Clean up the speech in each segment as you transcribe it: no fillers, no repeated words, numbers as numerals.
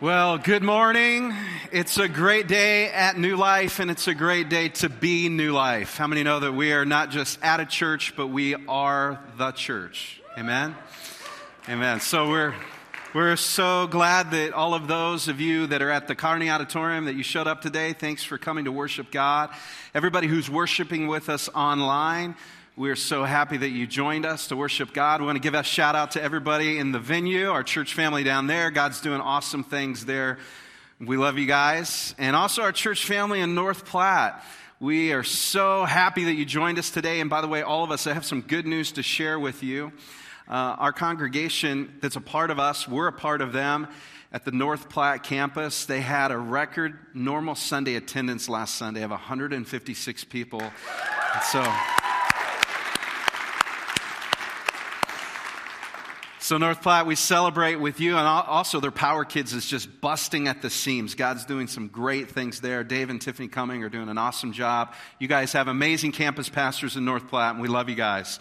Well, good morning. It's a great day at New Life, and it's a great day to be New Life. How many know that we are not just at a church, but we are the church? Amen? Amen. So we're so glad that all of those of you that are at the Carney Auditorium, that you showed up today. Thanks for coming to worship God. Everybody who's worshiping with us online, we're so happy that you joined us to worship God. We want to give a shout out to everybody in the venue, our church family down there. God's doing awesome things there. We love you guys. And also our church family in North Platte. We are so happy that you joined us today. And by the way, all of us, I have some good news to share with you. Our congregation that's a part of us, we're a part of them at the North Platte campus. They had a record normal Sunday attendance last Sunday of 156 people. And So North Platte, we celebrate with you, and also their Power Kids is just busting at the seams. God's doing some great things there. Dave and Tiffany Cumming are doing an awesome job. You guys have amazing campus pastors in North Platte, and we love you guys.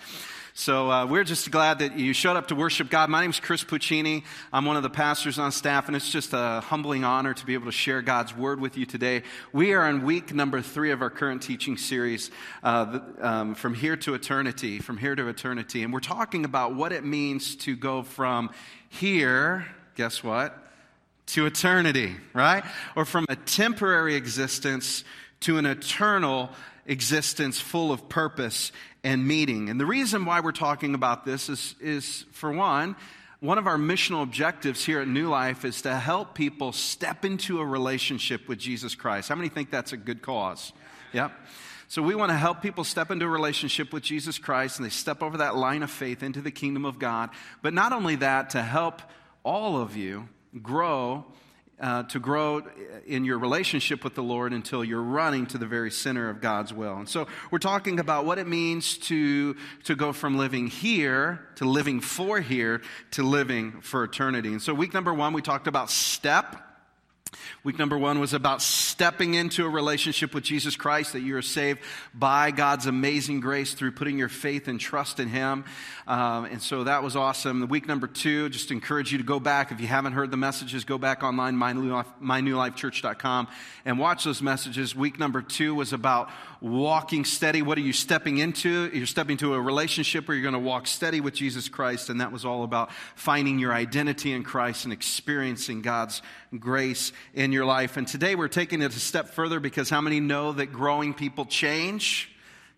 So we're just glad that you showed up to worship God. My name is Chris Puccini. I'm one of the pastors on staff, and it's just a humbling honor to be able to share God's Word with you today. We are in week number 3 of our current teaching series, From Here to Eternity. And we're talking about what it means to go from here, guess what, to eternity, right? Or from a temporary existence to an eternal existence full of purpose and meaning. And the reason why we're talking about this is for one of our missional objectives here at New Life is to help people step into a relationship with Jesus Christ. How many think that's a good cause? Yep. So we want to help people step into a relationship with Jesus Christ, and they step over that line of faith into the kingdom of God. But not only that, to help all of you grow to grow in your relationship with the Lord until you're running to the very center of God's will. And so we're talking about what it means to go from living here to living for here to living for eternity. And so week number 1, we talked about step. Week number 1 was about stepping into a relationship with Jesus Christ, that you are saved by God's amazing grace through putting your faith and trust in Him. And so that was awesome. The week number 2, just encourage you to go back. If you haven't heard the messages, go back online, mynewlifechurch.com, and watch those messages. Week number 2 was about walking steady. What are you stepping into? You're stepping into a relationship where you're going to walk steady with Jesus Christ, and that was all about finding your identity in Christ and experiencing God's grace in your life. And today we're taking it a step further, because how many know that growing people change?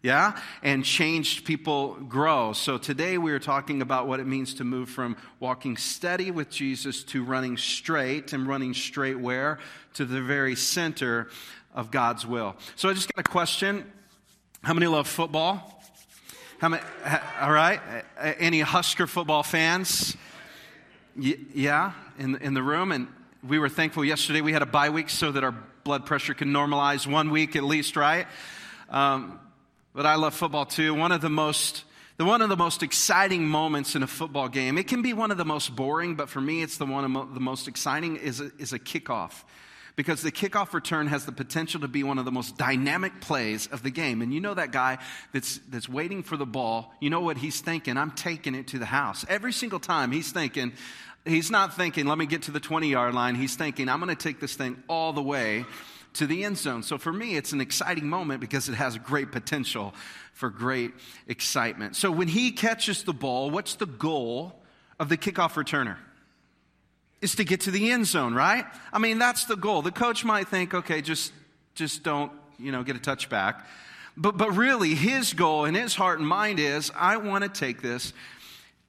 Yeah? And changed people grow. So today we are talking about what it means to move from walking steady with Jesus to running straight, and running straight where? To the very center of God's will. So I just got a question. How many love football? How many? All right. Any Husker football fans? Yeah, in the room. And we were thankful yesterday we had a bye week so that our blood pressure could normalize one week at least, right? But I love football too. One of the most exciting moments in a football game. It can be one of the most boring, but for me, it's the one of the most exciting is a kickoff. Because the kickoff return has the potential to be one of the most dynamic plays of the game. And you know that guy that's waiting for the ball, you know what he's thinking? I'm taking it to the house. Every single time he's not thinking, let me get to the 20-yard line. He's thinking, I'm going to take this thing all the way to the end zone. So for me, it's an exciting moment because it has great potential for great excitement. So when he catches the ball, what's the goal of the kickoff returner? Is to get to the end zone, right? I mean, that's the goal. The coach might think, okay, just don't, get a touchback. But really, his goal in his heart and mind is, I want to take this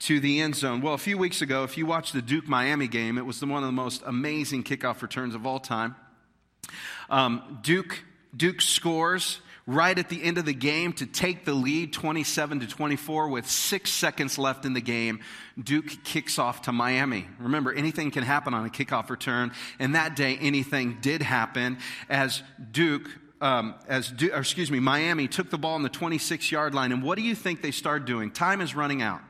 to the end zone. Well, a few weeks ago, if you watched the Duke Miami game, it was one of the most amazing kickoff returns of all time. Duke scores right at the end of the game to take the lead 27-24 with 6 seconds left in the game. Duke kicks off to Miami. Remember, anything can happen on a kickoff return, and that day anything did happen as Miami took the ball on the 26-yard line. And what do you think they started doing? Time is running out.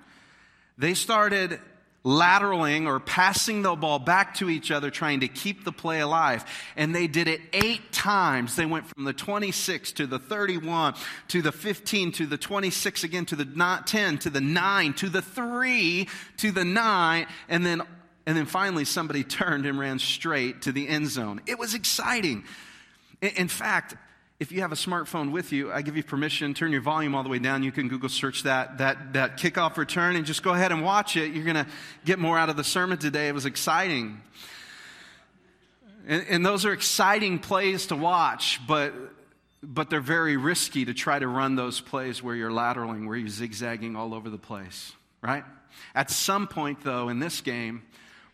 They started lateraling or passing the ball back to each other, trying to keep the play alive. And they did it 8 times. They went from the 26 to the 31 to the 15 to the 26 again to the 10 to the 9 to the 3 to the 9, and then And then finally, somebody turned and ran straight to the end zone. It was exciting. In fact, if you have a smartphone with you, I give you permission, turn your volume all the way down. You can Google search that kickoff return and just go ahead and watch it. You're going to get more out of the sermon today. It was exciting. And those are exciting plays to watch, but they're very risky to try to run those plays where you're lateraling, where you're zigzagging all over the place, right? At some point, though, in this game,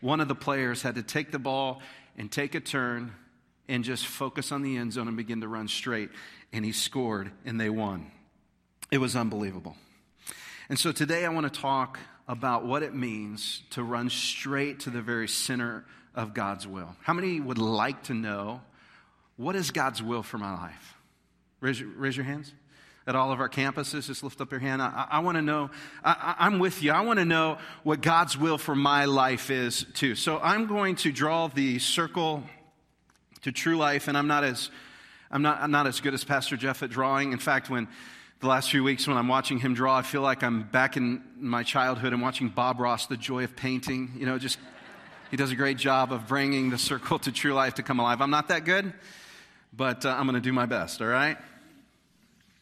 one of the players had to take the ball and take a turn and just focus on the end zone and begin to run straight. And he scored, and they won. It was unbelievable. And so today I want to talk about what it means to run straight to the very center of God's will. How many would like to know, what is God's will for my life? Raise your hands. At all of our campuses, just lift up your hand. I want to know, I'm with you. I want to know what God's will for my life is too. So I'm going to draw the circle to true life, and I'm not as good as Pastor Jeff at drawing. In fact, when the last few weeks when I'm watching him draw, I feel like I'm back in my childhood and watching Bob Ross, The Joy of Painting. You know, just... He does a great job of bringing the circle to true life to come alive. I'm not that good, but I'm going to do my best, all right?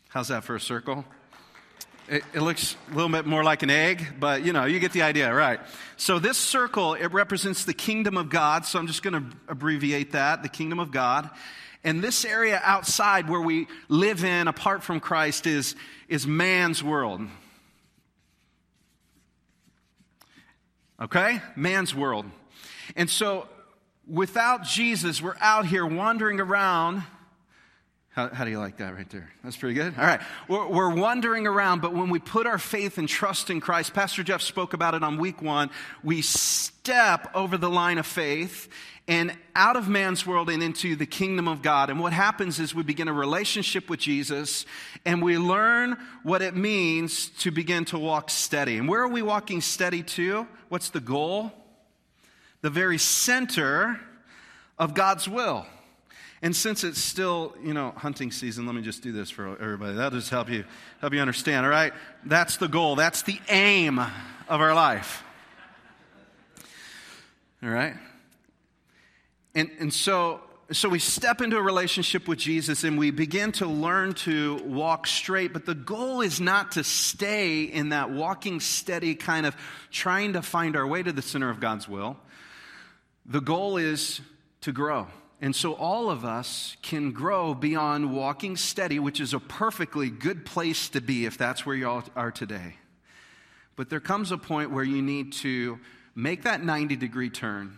How's that for a circle? It looks a little bit more like an egg, but, you know, you get the idea, right? So this circle, it represents the kingdom of God, so I'm just going to abbreviate that, the kingdom of God. And this area outside where we live in, apart from Christ, is man's world. Okay? Man's world. And so, without Jesus, we're out here wandering around. How do you like that right there? That's pretty good. All right. We're wandering around, but when we put our faith and trust in Christ, Pastor Jeff spoke about it on week one, we step over the line of faith and out of man's world and into the kingdom of God. And what happens is we begin a relationship with Jesus, and we learn what it means to begin to walk steady. And where are we walking steady to? What's the goal? The very center of God's will. And since it's still, you know, hunting season, let me just do this for everybody. That'll just help you understand, all right? That's the goal. That's the aim of our life. All right? And so we step into a relationship with Jesus, and we begin to learn to walk straight. But the goal is not to stay in that walking steady kind of trying to find our way to the center of God's will. The goal is to grow. And so all of us can grow beyond walking steady, which is a perfectly good place to be if that's where you all are today. But there comes a point where you need to make that 90-degree turn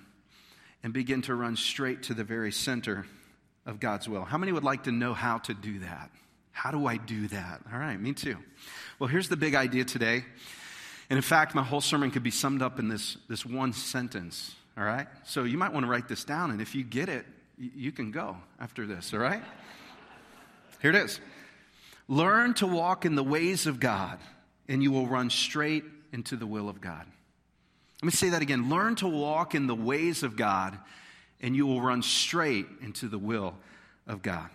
and begin to run straight to the very center of God's will. How many would like to know how to do that? How do I do that? All right, me too. Well, here's the big idea today. And in fact, my whole sermon could be summed up in this one sentence. All right? So you might want to write this down, and if you get it, you can go after this, all right? Here it is. Learn to walk in the ways of God, and you will run straight into the will of God. Let me say that again. Learn to walk in the ways of God, and you will run straight into the will of God.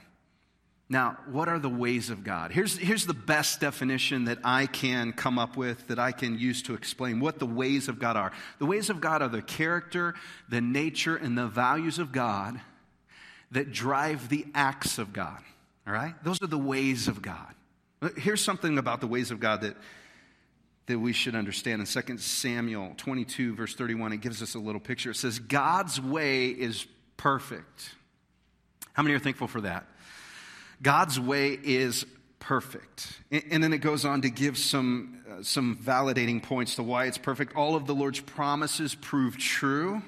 Now, what are the ways of God? Here's the best definition that I can come up with, that I can use to explain what the ways of God are. The ways of God are the character, the nature, and the values of God that drive the acts of God, all right? Those are the ways of God. Here's something about the ways of God that we should understand. In 2 Samuel 22, verse 31, it gives us a little picture. It says, God's way is perfect. How many are thankful for that? God's way is perfect. And then it goes on to give some validating points to why it's perfect. All of the Lord's promises prove true.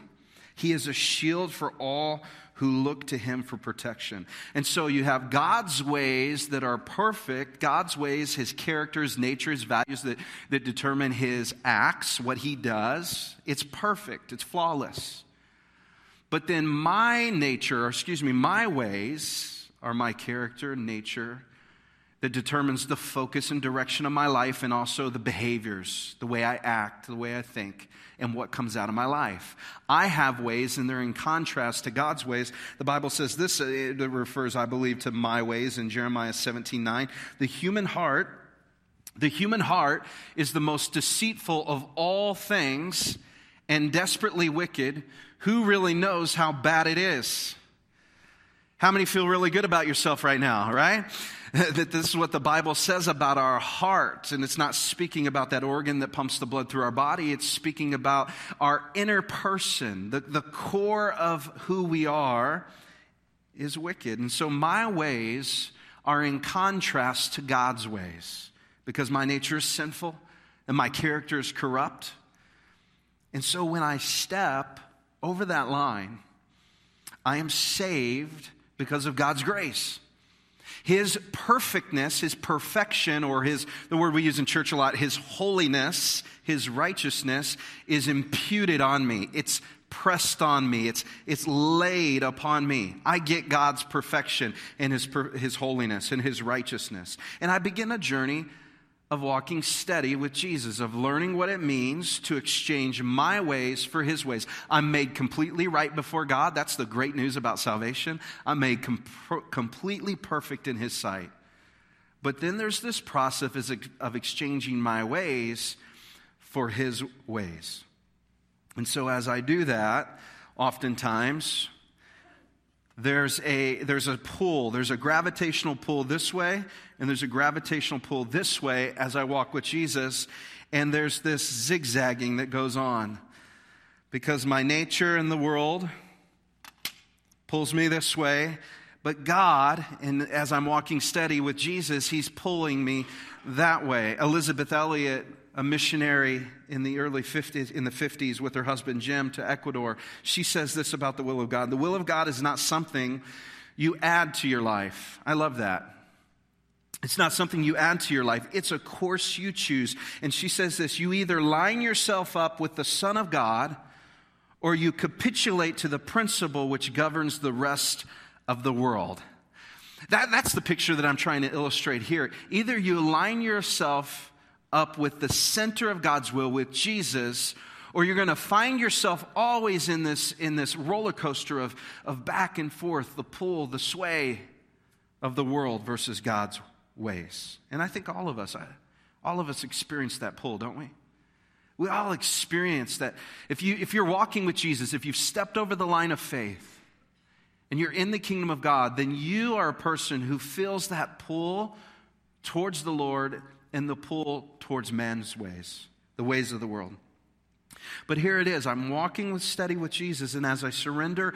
He is a shield for all who look to him for protection. And so you have God's ways that are perfect, God's ways, his character, his nature, his values that determine his acts, what he does. It's perfect. It's flawless. But then my ways are my character, nature, that determines the focus and direction of my life, and also the behaviors, the way I act, the way I think, and what comes out of my life. I have ways, and they're in contrast to God's ways. The Bible says this, it refers, I believe, to my ways in Jeremiah 17:9. The human heart is the most deceitful of all things and desperately wicked, who really knows how bad it is? How many feel really good about yourself right now, right? That this is what the Bible says about our heart. And it's not speaking about that organ that pumps the blood through our body. It's speaking about our inner person. The core of who we are is wicked. And so my ways are in contrast to God's ways because my nature is sinful and my character is corrupt. And so when I step over that line, I am saved because of God's grace. His perfectness, his perfection, or his, the word we use in church a lot, his holiness, his righteousness is imputed on me. It's pressed on me. It's laid upon me. I get God's perfection and his holiness and his righteousness. And I begin a journey of walking steady with Jesus, of learning what it means to exchange my ways for his ways. I'm made completely right before God. That's the great news about salvation. I'm made completely perfect in his sight. But then there's this process of exchanging my ways for his ways. And so as I do that, oftentimes there's a pull, there's a gravitational pull this way, and there's a gravitational pull this way as I walk with Jesus, and there's this zigzagging that goes on because my nature in the world pulls me this way, but God, and as I'm walking steady with Jesus, he's pulling me that way. Elisabeth Elliot, a missionary in the early 50s, in the 50s with her husband Jim to Ecuador, she says this about the will of God. The will of God is not something you add to your life. I love that. It's not something you add to your life. It's a course you choose. And she says this, you either line yourself up with the Son of God or you capitulate to the principle which governs the rest of the world. That's the picture that I'm trying to illustrate here. Either you align yourself up with the center of God's will, with Jesus, or you're going to find yourself always in this roller coaster of back and forth, the pull, the sway of the world versus God's ways. And I think all of us experience that pull, don't we? We all experience that. If you're walking with Jesus, if you've stepped over the line of faith and you're in the kingdom of God, then you are a person who feels that pull towards the Lord and the pull towards man's ways, the ways of the world. But here it is. I'm walking steady with Jesus, and as I surrender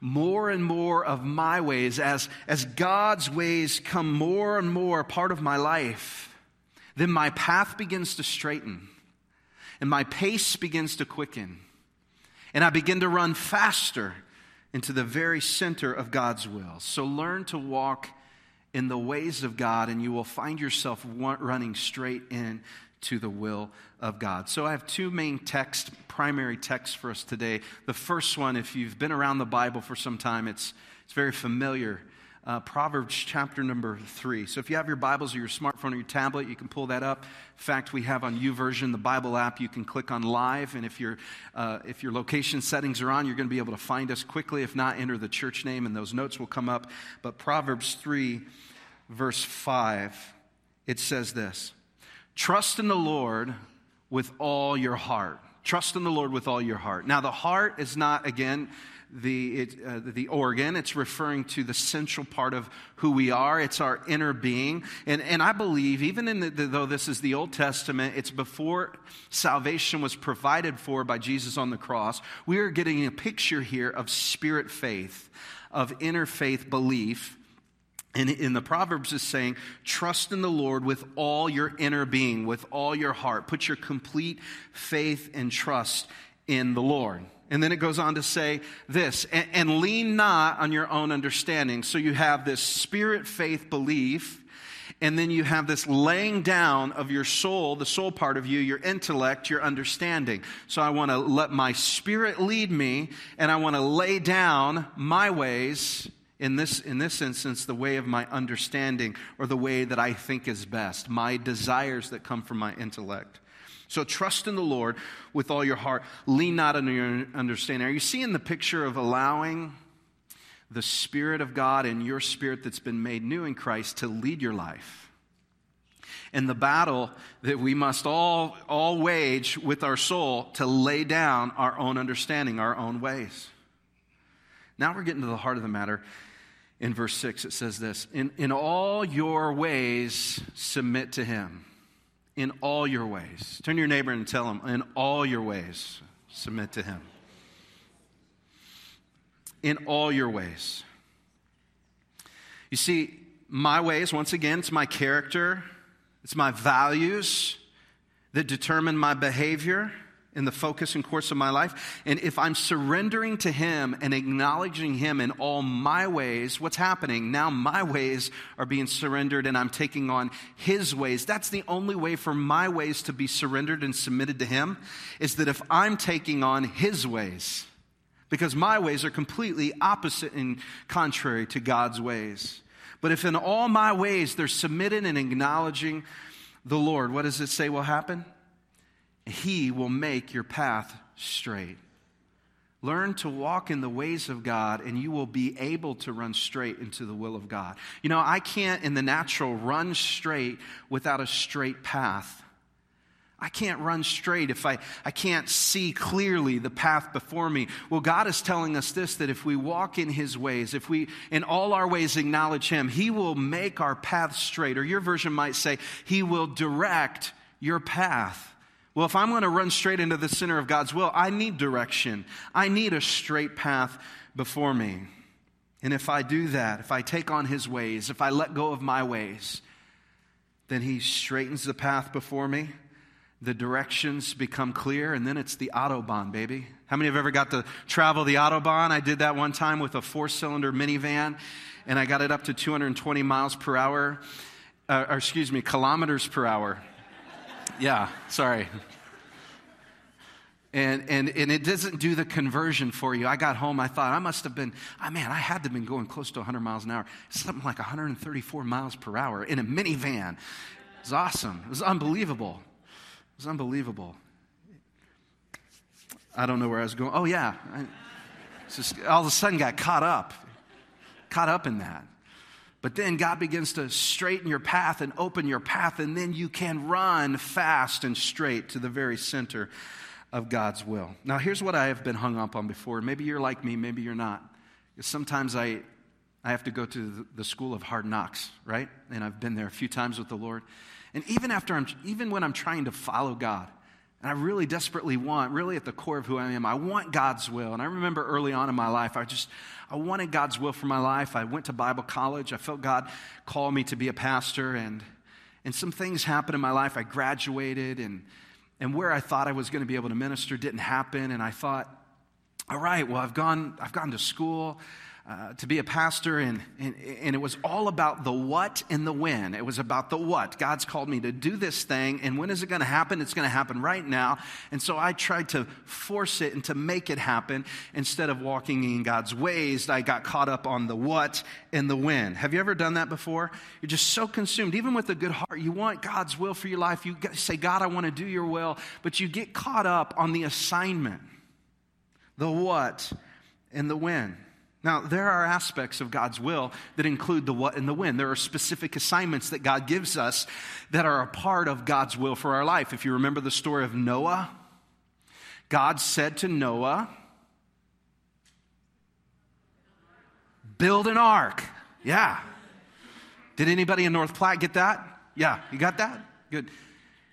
more and more of my ways, as God's ways come more and more a part of my life, then my path begins to straighten, and my pace begins to quicken, and I begin to run faster into the very center of God's will. So learn to walk in the ways of God, and you will find yourself running straight in to the will of God. So I have two main primary texts for us today. The first one, if you've been around the Bible for some time, it's very familiar. Proverbs chapter number 3. So if you have your Bibles or your smartphone or your tablet, you can pull that up. In fact, we have on YouVersion, the Bible app, you can click on live. And if your location settings are on, you're going to be able to find us quickly. If not, enter the church name and those notes will come up. But Proverbs 3, verse 5, it says this. Trust in the Lord with all your heart. Trust in the Lord with all your heart. Now, the heart is not, again, the organ. It's referring to the central part of who we are. It's our inner being. And I believe, even in though this is the Old Testament, it's before salvation was provided for by Jesus on the cross. We are getting a picture here of spirit faith, of inner faith belief. And in the Proverbs is saying, trust in the Lord with all your inner being, with all your heart. Put your complete faith and trust in the Lord. And then it goes on to say this, and lean not on your own understanding. So you have this spirit faith belief, and then you have this laying down of your soul, the soul part of you, your intellect, your understanding. So I want to let my spirit lead me, and I want to lay down my ways. In this instance, the way of my understanding or the way that I think is best, my desires that come from my intellect. So trust in the Lord with all your heart. Lean not on your understanding. Are you seeing the picture of allowing the Spirit of God and your spirit that's been made new in Christ to lead your life? and the battle that we must all wage with our soul to lay down our own understanding, our own ways. Now we're getting to the heart of the matter. In verse 6, it says this, in all your ways, submit to him. In all your ways. Turn to your neighbor and tell him, in all your ways, submit to him. In all your ways. You see, my ways, once again, it's my character, it's my values that determine my behavior in the focus and course of my life. And if I'm surrendering to him and acknowledging him in all my ways, what's happening? Now my ways are being surrendered and I'm taking on his ways. That's the only way for my ways to be surrendered and submitted to him, is that if I'm taking on his ways, because my ways are completely opposite and contrary to God's ways. But if in all my ways they're submitted and acknowledging the Lord, what does it say will happen? He will make your path straight. Learn to walk in the ways of God, and you will be able to run straight into the will of God. You know, I can't in the natural run straight without a straight path. I can't run straight if I can't see clearly the path before me. Well, God is telling us this, that if we walk in his ways, if we in all our ways acknowledge him, he will make our path straight. Or your version might say, he will direct your path. Well, if I'm going to run straight into the center of God's will, I need direction. I need a straight path before me. And if I do that, if I take on his ways, if I let go of my ways, then he straightens the path before me. The directions become clear, and then it's the Autobahn, baby. How many have ever got to travel the Autobahn? I did that one time with a 4-cylinder minivan, and I got it up to 220 miles per hour, kilometers per hour. Yeah, sorry. And it doesn't do the conversion for you. I got home, I thought, I had to have been going close to 100 miles an hour. Something like 134 miles per hour in a minivan. It was awesome. It was unbelievable. I don't know where I was going. Oh, yeah. All of a sudden got caught up in that. But then God begins to straighten your path and open your path, and then you can run fast and straight to the very center of God's will. Now, here's what I have been hung up on before. Maybe you're like me, maybe you're not. Sometimes I have to go to the school of hard knocks, right? And I've been there a few times with the Lord. And even when I'm trying to follow God, and I really desperately want, really at the core of who I am, I want God's will. And I remember early on in my life, I wanted God's will for my life. I went to Bible college. I felt God call me to be a pastor, and some things happened in my life. I graduated, and where I thought I was going to be able to minister didn't happen. And I thought, all right, well, I've gone to school to be a pastor, and it was all about the what and the when. It was about the what. God's called me to do this thing, and when is it going to happen? It's going to happen right now. And so I tried to force it and to make it happen. Instead of walking in God's ways, I got caught up on the what and the when. Have you ever done that before? You're just so consumed, even with a good heart. You want God's will for your life. You say, God, I want to do your will, but you get caught up on the assignment, the what and the when. Now, there are aspects of God's will that include the what and the when. There are specific assignments that God gives us that are a part of God's will for our life. If you remember the story of Noah, God said to Noah, build an ark. Yeah. Did anybody in North Platte get that? Yeah. You got that? Good.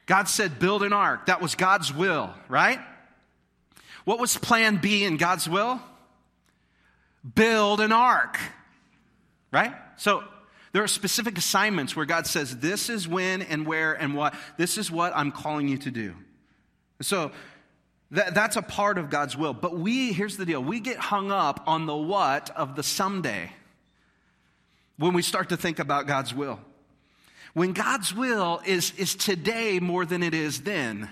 God said, build an ark. That was God's will, right? What was plan B in God's will? Build an ark, right? So there are specific assignments where God says, this is when and where and what. This is what I'm calling you to do. So that's a part of God's will. But here's the deal. We get hung up on the what of the someday when we start to think about God's will. When God's will is today more than it is then.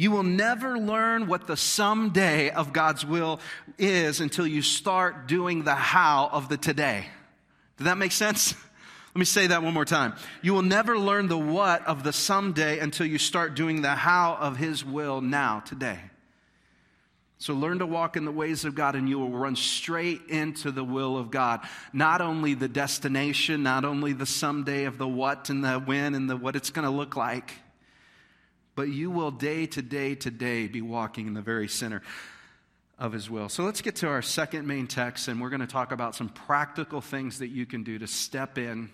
You will never learn what the someday of God's will is until you start doing the how of the today. Did that make sense? Let me say that one more time. You will never learn the what of the someday until you start doing the how of his will now, today. So learn to walk in the ways of God, and you will run straight into the will of God. Not only the destination, not only the someday of the what and the when and the what it's going to look like, but you will day to day be walking in the very center of His will. So let's get to our second main text, and we're going to talk about some practical things that you can do to step in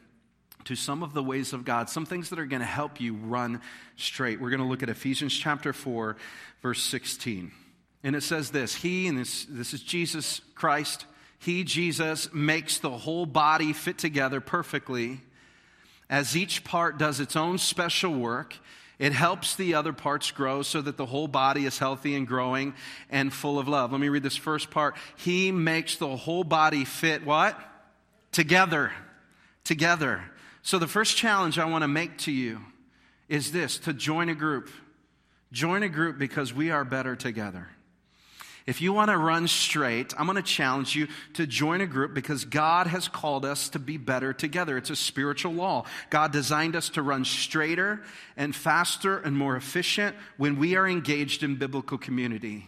to some of the ways of God, some things that are going to help you run straight. We're going to look at Ephesians chapter 4, verse 16. And it says this, this is Jesus Christ, He, Jesus, makes the whole body fit together perfectly. As each part does its own special work, it helps the other parts grow so that the whole body is healthy and growing and full of love. Let me read this first part. He makes the whole body fit what? Together. So the first challenge I want to make to you is this, to join a group. Join a group because we are better together. If you want to run straight, I'm going to challenge you to join a group because God has called us to be better together. It's a spiritual law. God designed us to run straighter and faster and more efficient when we are engaged in biblical community.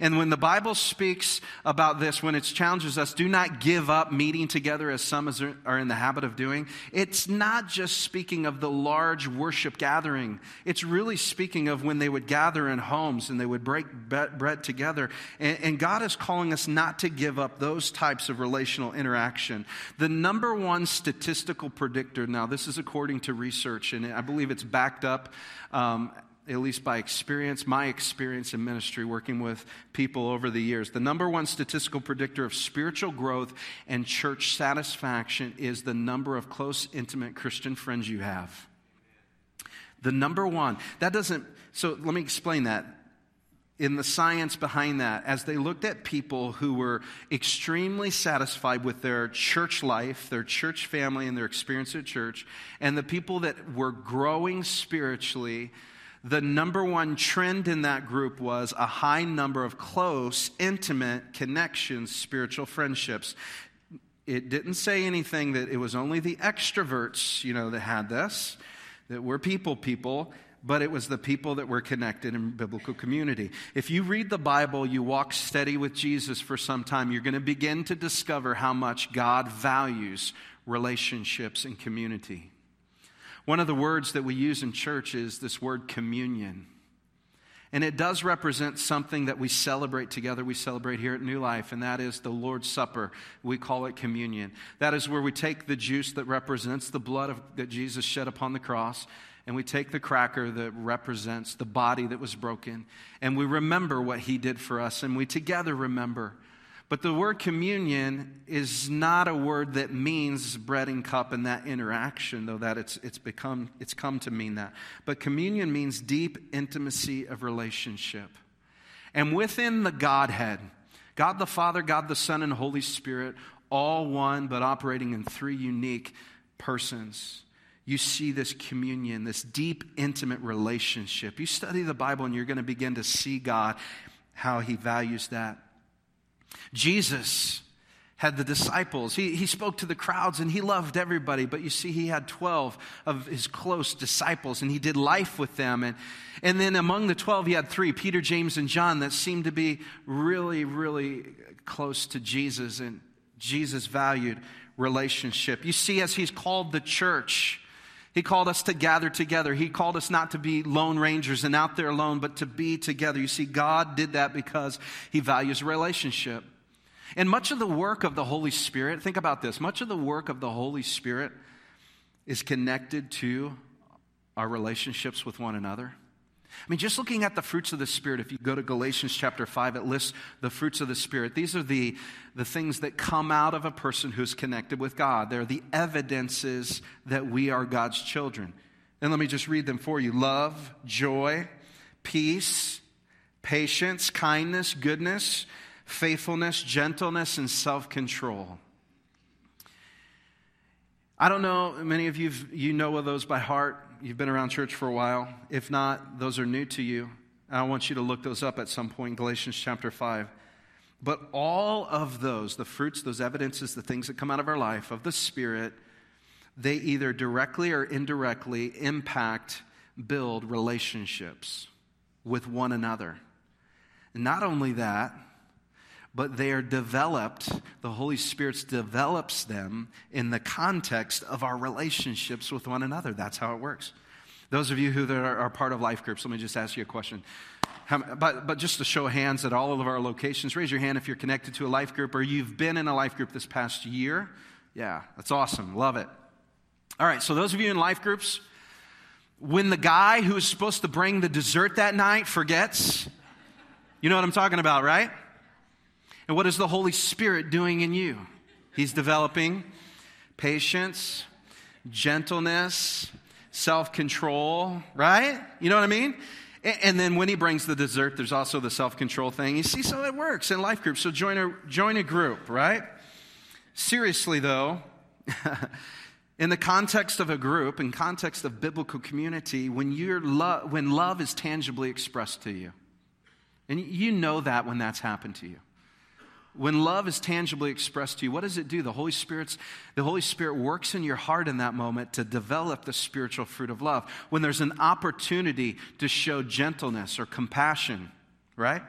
And when the Bible speaks about this, when it challenges us, do not give up meeting together as some are in the habit of doing. It's not just speaking of the large worship gathering. It's really speaking of when they would gather in homes and they would break bread together. And God is calling us not to give up those types of relational interaction. The number one statistical predictor, now this is according to research, and I believe it's backed up at least by experience, my experience in ministry working with people over the years. The number one statistical predictor of spiritual growth and church satisfaction is the number of close, intimate Christian friends you have. The number one. So let me explain that. In the science behind that, as they looked at people who were extremely satisfied with their church life, their church family, and their experience at church, and the people that were growing spiritually, the number one trend in that group was a high number of close, intimate connections, spiritual friendships. It didn't say anything that it was only the extroverts, that had this, that were people, but it was the people that were connected in biblical community. If you read the Bible, you walk steady with Jesus for some time, you're going to begin to discover how much God values relationships and community. One of the words that we use in church is this word communion. And it does represent something that we celebrate together. We celebrate here at New Life, and that is the Lord's Supper. We call it communion. That is where we take the juice that represents the blood that Jesus shed upon the cross, and we take the cracker that represents the body that was broken, and we remember what He did for us, and we together remember. But the word communion is not a word that means bread and cup and that interaction, though that it's come to mean that. But communion means deep intimacy of relationship. And within the Godhead, God the Father, God the Son, and Holy Spirit, all one but operating in three unique persons. You see this communion, this deep, intimate relationship. You study the Bible and you're going to begin to see God, how He values that. Jesus had the disciples. He spoke to the crowds and He loved everybody. But you see, He had 12 of His close disciples and He did life with them. And then among the 12, He had 3, Peter, James, and John, that seemed to be really, really close to Jesus. And Jesus valued relationship. You see, as He's called the church, He called us to gather together. He called us not to be lone rangers and out there alone, but to be together. You see, God did that because He values relationship. And much of the work of the Holy Spirit, think about this, much of the work of the Holy Spirit is connected to our relationships with one another. I mean, just looking at the fruits of the Spirit, if you go to Galatians chapter 5, it lists the fruits of the Spirit. These are the things that come out of a person who's connected with God. They're the evidences that we are God's children. And let me just read them for you. Love, joy, peace, patience, kindness, goodness, faithfulness, gentleness, and self-control. I don't know, many of you know of those by heart. You've been around church for a while. If not, those are new to you. I want you to look those up at some point in Galatians chapter 5. But all of those, the fruits, those evidences, the things that come out of our life, of the Spirit, they either directly or indirectly impact, build relationships with one another. And not only that, but they are developed, the Holy Spirit develops them in the context of our relationships with one another. That's how it works. Those of you who are part of life groups, let me just ask you a question. But just to show hands at all of our locations, raise your hand if you're connected to a life group or you've been in a life group this past year. Yeah, that's awesome. Love it. All right, so those of you in life groups, when the guy who is supposed to bring the dessert that night forgets, you know what I'm talking about, right? And what is the Holy Spirit doing in you? He's developing patience, gentleness, self-control, right? You know what I mean? And then when he brings the dessert, there's also the self-control thing. You see, so it works in life groups. So join a group, right? Seriously, though, in the context of a group, in context of biblical community, when love is tangibly expressed to you, and you know that when that's happened to you, when love is tangibly expressed to you, what does it do? The Holy Spirit works in your heart in that moment to develop the spiritual fruit of love. When there's an opportunity to show gentleness or compassion, right?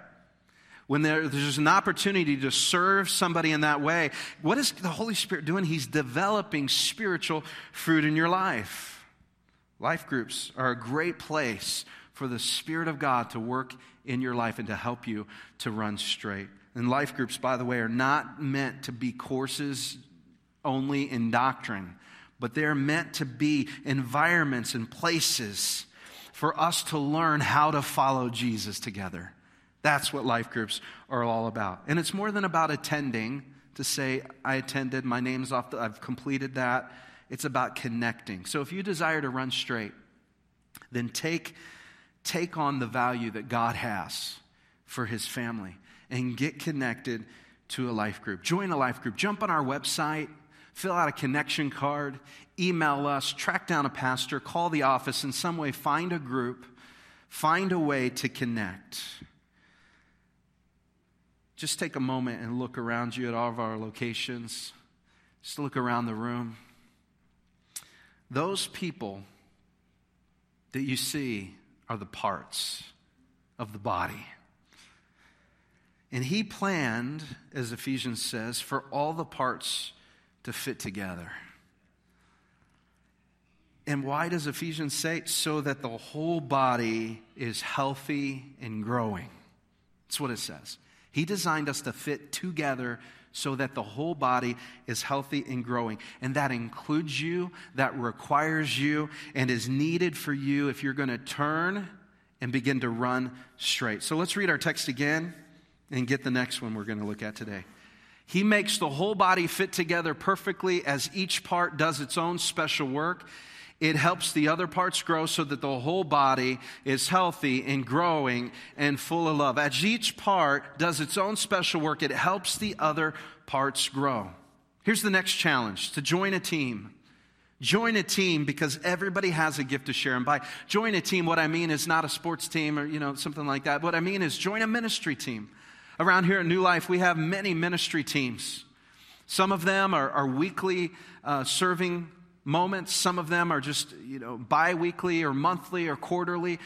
When there's an opportunity to serve somebody in that way, what is the Holy Spirit doing? He's developing spiritual fruit in your life. Life groups are a great place for the Spirit of God to work in your life and to help you to run straight. And life groups, by the way, are not meant to be courses only in doctrine, but they're meant to be environments and places for us to learn how to follow Jesus together. That's what life groups are all about. And it's more than about attending to say, I attended, my name's off, I've completed that. It's about connecting. So if you desire to run straight, then take on the value that God has for his family and get connected to a life group. Join a life group. Jump on our website, fill out a connection card, email us, track down a pastor, call the office, in some way find a group, find a way to connect. Just take a moment and look around you at all of our locations. Just look around the room. Those people that you see are the parts of the body. And he planned, as Ephesians says, for all the parts to fit together. And why does Ephesians say? So that the whole body is healthy and growing. That's what it says. He designed us to fit together so that the whole body is healthy and growing. And that includes you, that requires you, and is needed for you if you're going to turn and begin to run straight. So let's read our text again. And get the next one we're going to look at today. He makes the whole body fit together perfectly as each part does its own special work. It helps the other parts grow so that the whole body is healthy and growing and full of love. As each part does its own special work, it helps the other parts grow. Here's the next challenge, to join a team. Join a team because everybody has a gift to share and buy. Join a team, what I mean is not a sports team or, something like that. What I mean is join a ministry team. Around here at New Life, we have many ministry teams. Some of them are weekly serving moments. Some of them are just, bi-weekly or monthly or quarterly.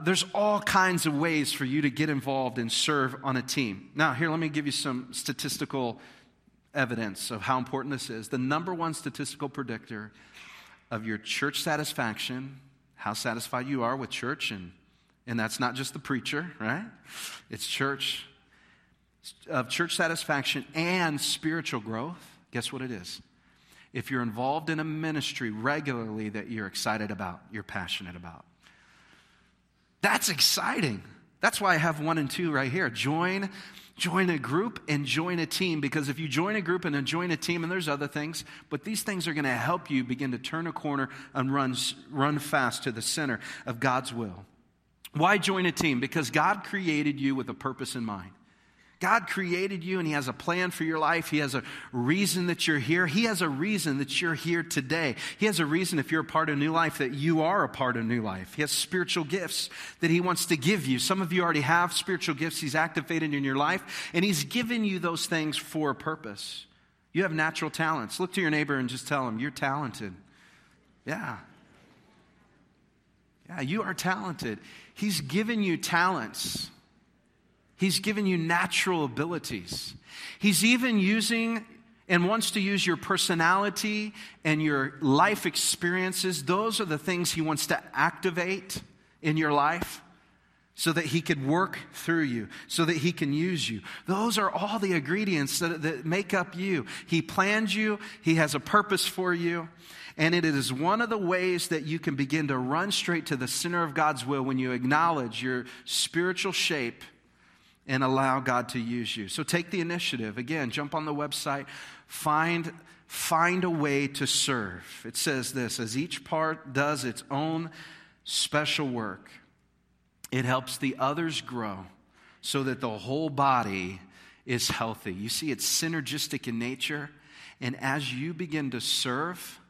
There's all kinds of ways for you to get involved and serve on a team. Now, here, let me give you some statistical evidence of how important this is. The number one statistical predictor of your church satisfaction, how satisfied you are with church, and that's not just the preacher, right? It's church. Of church satisfaction and spiritual growth, guess what it is? If you're involved in a ministry regularly that you're excited about, you're passionate about. That's exciting. That's why I have 1 and 2 right here. Join a group and join a team, because if you join a group and join a team, and there's other things, but these things are going to help you begin to turn a corner and run fast to the center of God's will. Why join a team? Because God created you with a purpose in mind. God created you and he has a plan for your life. He has a reason that you're here. He has a reason that you're here today. He has a reason, if you're a part of New Life, that you are a part of New Life. He has spiritual gifts that he wants to give you. Some of you already have spiritual gifts he's activated in your life, and he's given you those things for a purpose. You have natural talents. Look to your neighbor and just tell him, you're talented. Yeah. Yeah, you are talented. He's given you talents. He's given you natural abilities. He's even using and wants to use your personality and your life experiences. Those are the things he wants to activate in your life so that he could work through you, so that he can use you. Those are all the ingredients that make up you. He planned you. He has a purpose for you. And it is one of the ways that you can begin to run straight to the center of God's will when you acknowledge your spiritual shape and allow God to use you. So take the initiative. Again, jump on the website. Find a way to serve. It says this, as each part does its own special work, it helps the others grow so that the whole body is healthy. You see, it's synergistic in nature. And as you begin to serve,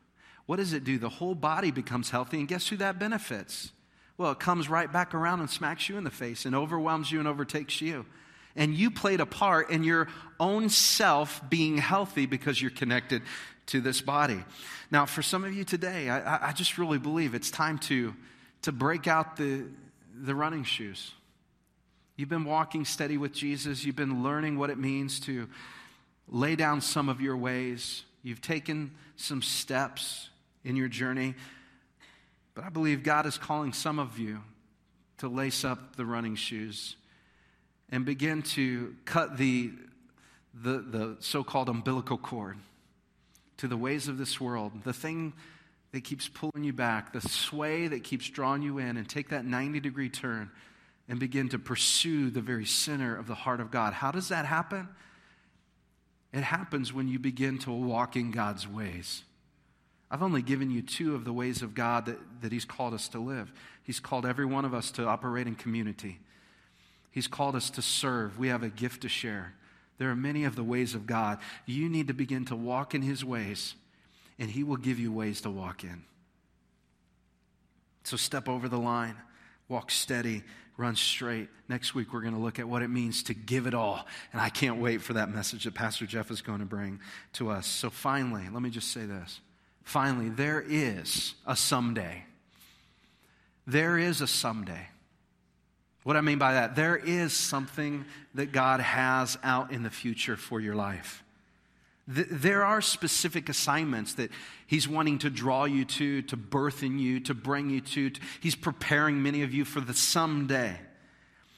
what does it do? The whole body becomes healthy. And guess who that benefits? Well, it comes right back around and smacks you in the face and overwhelms you and overtakes you. And you played a part in your own self being healthy because you're connected to this body. Now, for some of you today, I just really believe it's time to break out the running shoes. You've been walking steady with Jesus. You've been learning what it means to lay down some of your ways. You've taken some steps in your journey. But I believe God is calling some of you to lace up the running shoes and begin to cut the so-called umbilical cord to the ways of this world, the thing that keeps pulling you back, the sway that keeps drawing you in, and take that 90-degree turn and begin to pursue the very center of the heart of God. How does that happen? It happens when you begin to walk in God's ways. I've only given you two of the ways of God that he's called us to live. He's called every one of us to operate in community. He's called us to serve. We have a gift to share. There are many of the ways of God. You need to begin to walk in his ways, and he will give you ways to walk in. So step over the line, walk steady, run straight. Next week, we're going to look at what it means to give it all. And I can't wait for that message that Pastor Jeff is going to bring to us. So finally, let me just say this. Finally, there is a someday. There is a someday. What I mean by that, there is something that God has out in the future for your life. There are specific assignments that he's wanting to draw you to birth in you, to bring you to. He's preparing many of you for the someday.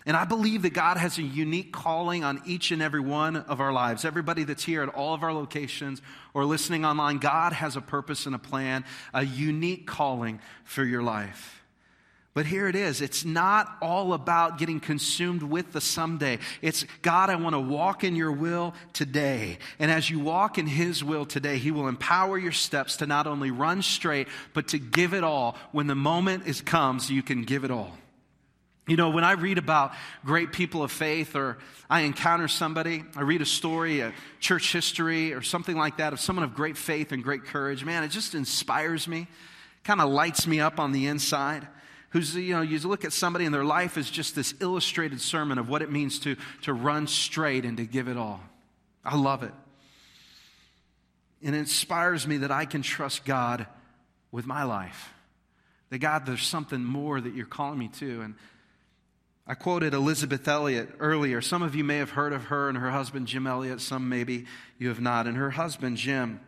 And I believe that God has a unique calling on each and every one of our lives. Everybody that's here at all of our locations or listening online, God has a purpose and a plan, a unique calling for your life. But here it is. It's not all about getting consumed with the someday. It's, God, I want to walk in your will today. And as you walk in his will today, he will empower your steps to not only run straight, but to give it all. When the moment comes, you can give it all. You know, when I read about great people of faith or I encounter somebody, I read a story, a church history or something like that of someone of great faith and great courage, man, it just inspires me, kind of lights me up on the inside. Who's, you know, you look at somebody and their life is just this illustrated sermon of what it means to run straight and to give it all. I love it. And it inspires me that I can trust God with my life. That God, there's something more that you're calling me to. And I quoted Elisabeth Elliot earlier. Some of you may have heard of her and her husband, Jim Elliot. Some maybe you have not. And her husband, Jim,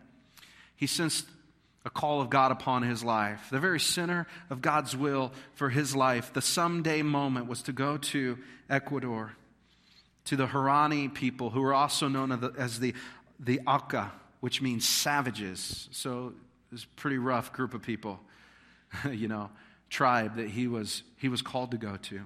he sensed a call of God upon his life. The very center of God's will for his life, the someday moment, was to go to Ecuador, to the Harani people, who are also known as the Aka, which means savages. So it's a pretty rough group of people, you know, tribe that he was called to go to.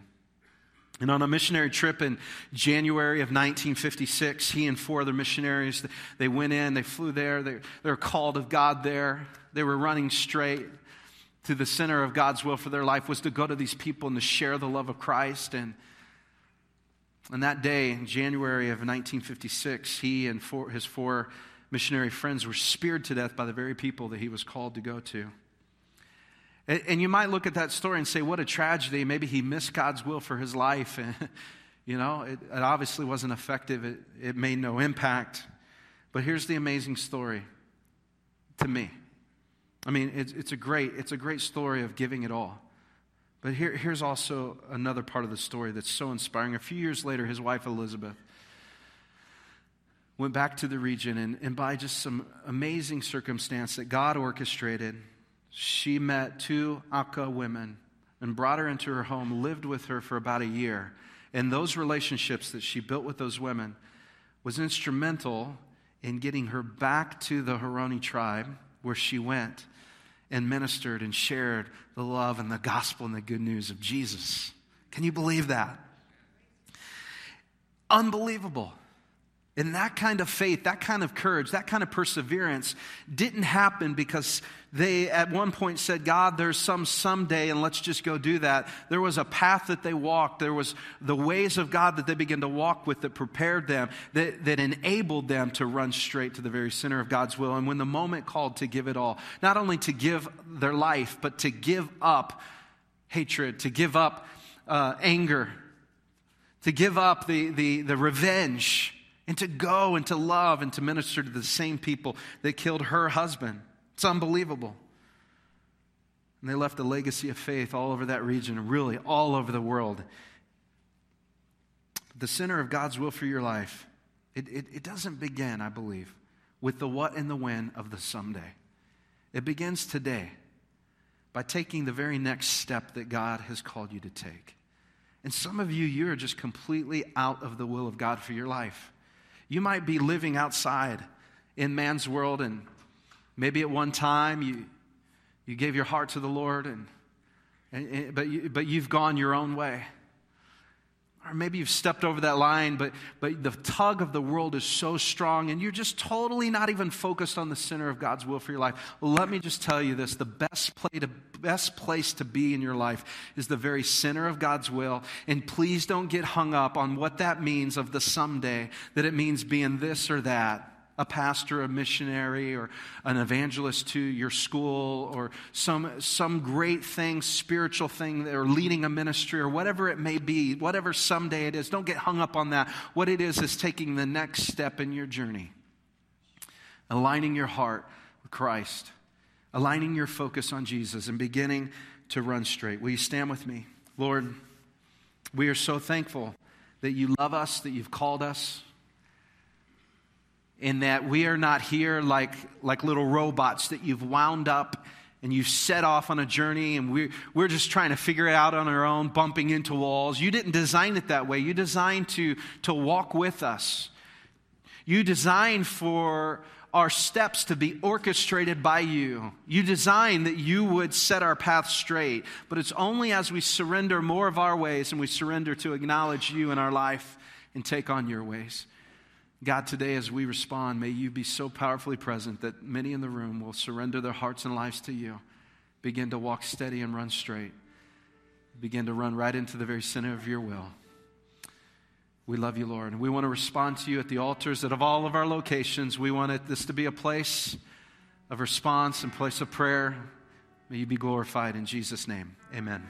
And on a missionary trip in January of 1956, he and four other missionaries, they went in, they flew there, they were called of God there. They were running straight to the center of God's will for their life, was to go to these people and to share the love of Christ. And on that day, in January of 1956, he and his four missionary friends were speared to death by the very people that he was called to go to. And you might look at that story and say, what a tragedy. Maybe he missed God's will for his life. And, you know, it obviously wasn't effective. It made no impact. But here's the amazing story to me. I mean, it's a great story of giving it all. But here's also another part of the story that's so inspiring. A few years later, his wife Elisabeth went back to the region, and by just some amazing circumstance that God orchestrated, she met two Aka women and brought her into her home, lived with her for about a year. And those relationships that she built with those women was instrumental in getting her back to the Harani tribe, where she went and ministered and shared the love and the gospel and the good news of Jesus. Can you believe that? Unbelievable. And that kind of faith, that kind of courage, that kind of perseverance didn't happen because they at one point said, God, there's someday, and let's just go do that. There was a path that they walked. There was the ways of God that they began to walk with that prepared them, that enabled them to run straight to the very center of God's will. And when the moment called to give it all, not only to give their life, but to give up hatred, to give up anger, to give up the revenge, and to go and to love and to minister to the same people that killed her husband. It's unbelievable. And they left a legacy of faith all over that region, really all over the world. The center of God's will for your life, it doesn't begin, I believe, with the what and the when of the someday. It begins today by taking the very next step that God has called you to take. And some of you, you're just completely out of the will of God for your life. You might be living outside in man's world, and maybe at one time you gave your heart to the Lord, but you've gone your own way. Or maybe you've stepped over that line, but the tug of the world is so strong, and you're just totally not even focused on the center of God's will for your life. Well, let me just tell you this. The best place to be in your life is the very center of God's will, and please don't get hung up on what that means of the someday, that it means being this or that, a pastor, a missionary, or an evangelist to your school, or some great thing, spiritual thing, or leading a ministry, or whatever it may be, whatever someday it is. Don't get hung up on that. What it is taking the next step in your journey, aligning your heart with Christ, aligning your focus on Jesus, and beginning to run straight. Will you stand with me? Lord, we are so thankful that you love us, that you've called us, in that we are not here like little robots that you've wound up and you've set off on a journey, and we're just trying to figure it out on our own, bumping into walls. You didn't design it that way. You designed to walk with us. You designed for our steps to be orchestrated by you. You designed that you would set our path straight. But it's only as we surrender more of our ways and we surrender to acknowledge you in our life and take on your ways. God, today as we respond, may you be so powerfully present that many in the room will surrender their hearts and lives to you, begin to walk steady and run straight, begin to run right into the very center of your will. We love you, Lord, and we want to respond to you at the altars, at all of our locations. We want this to be a place of response and place of prayer. May you be glorified in Jesus' name. Amen.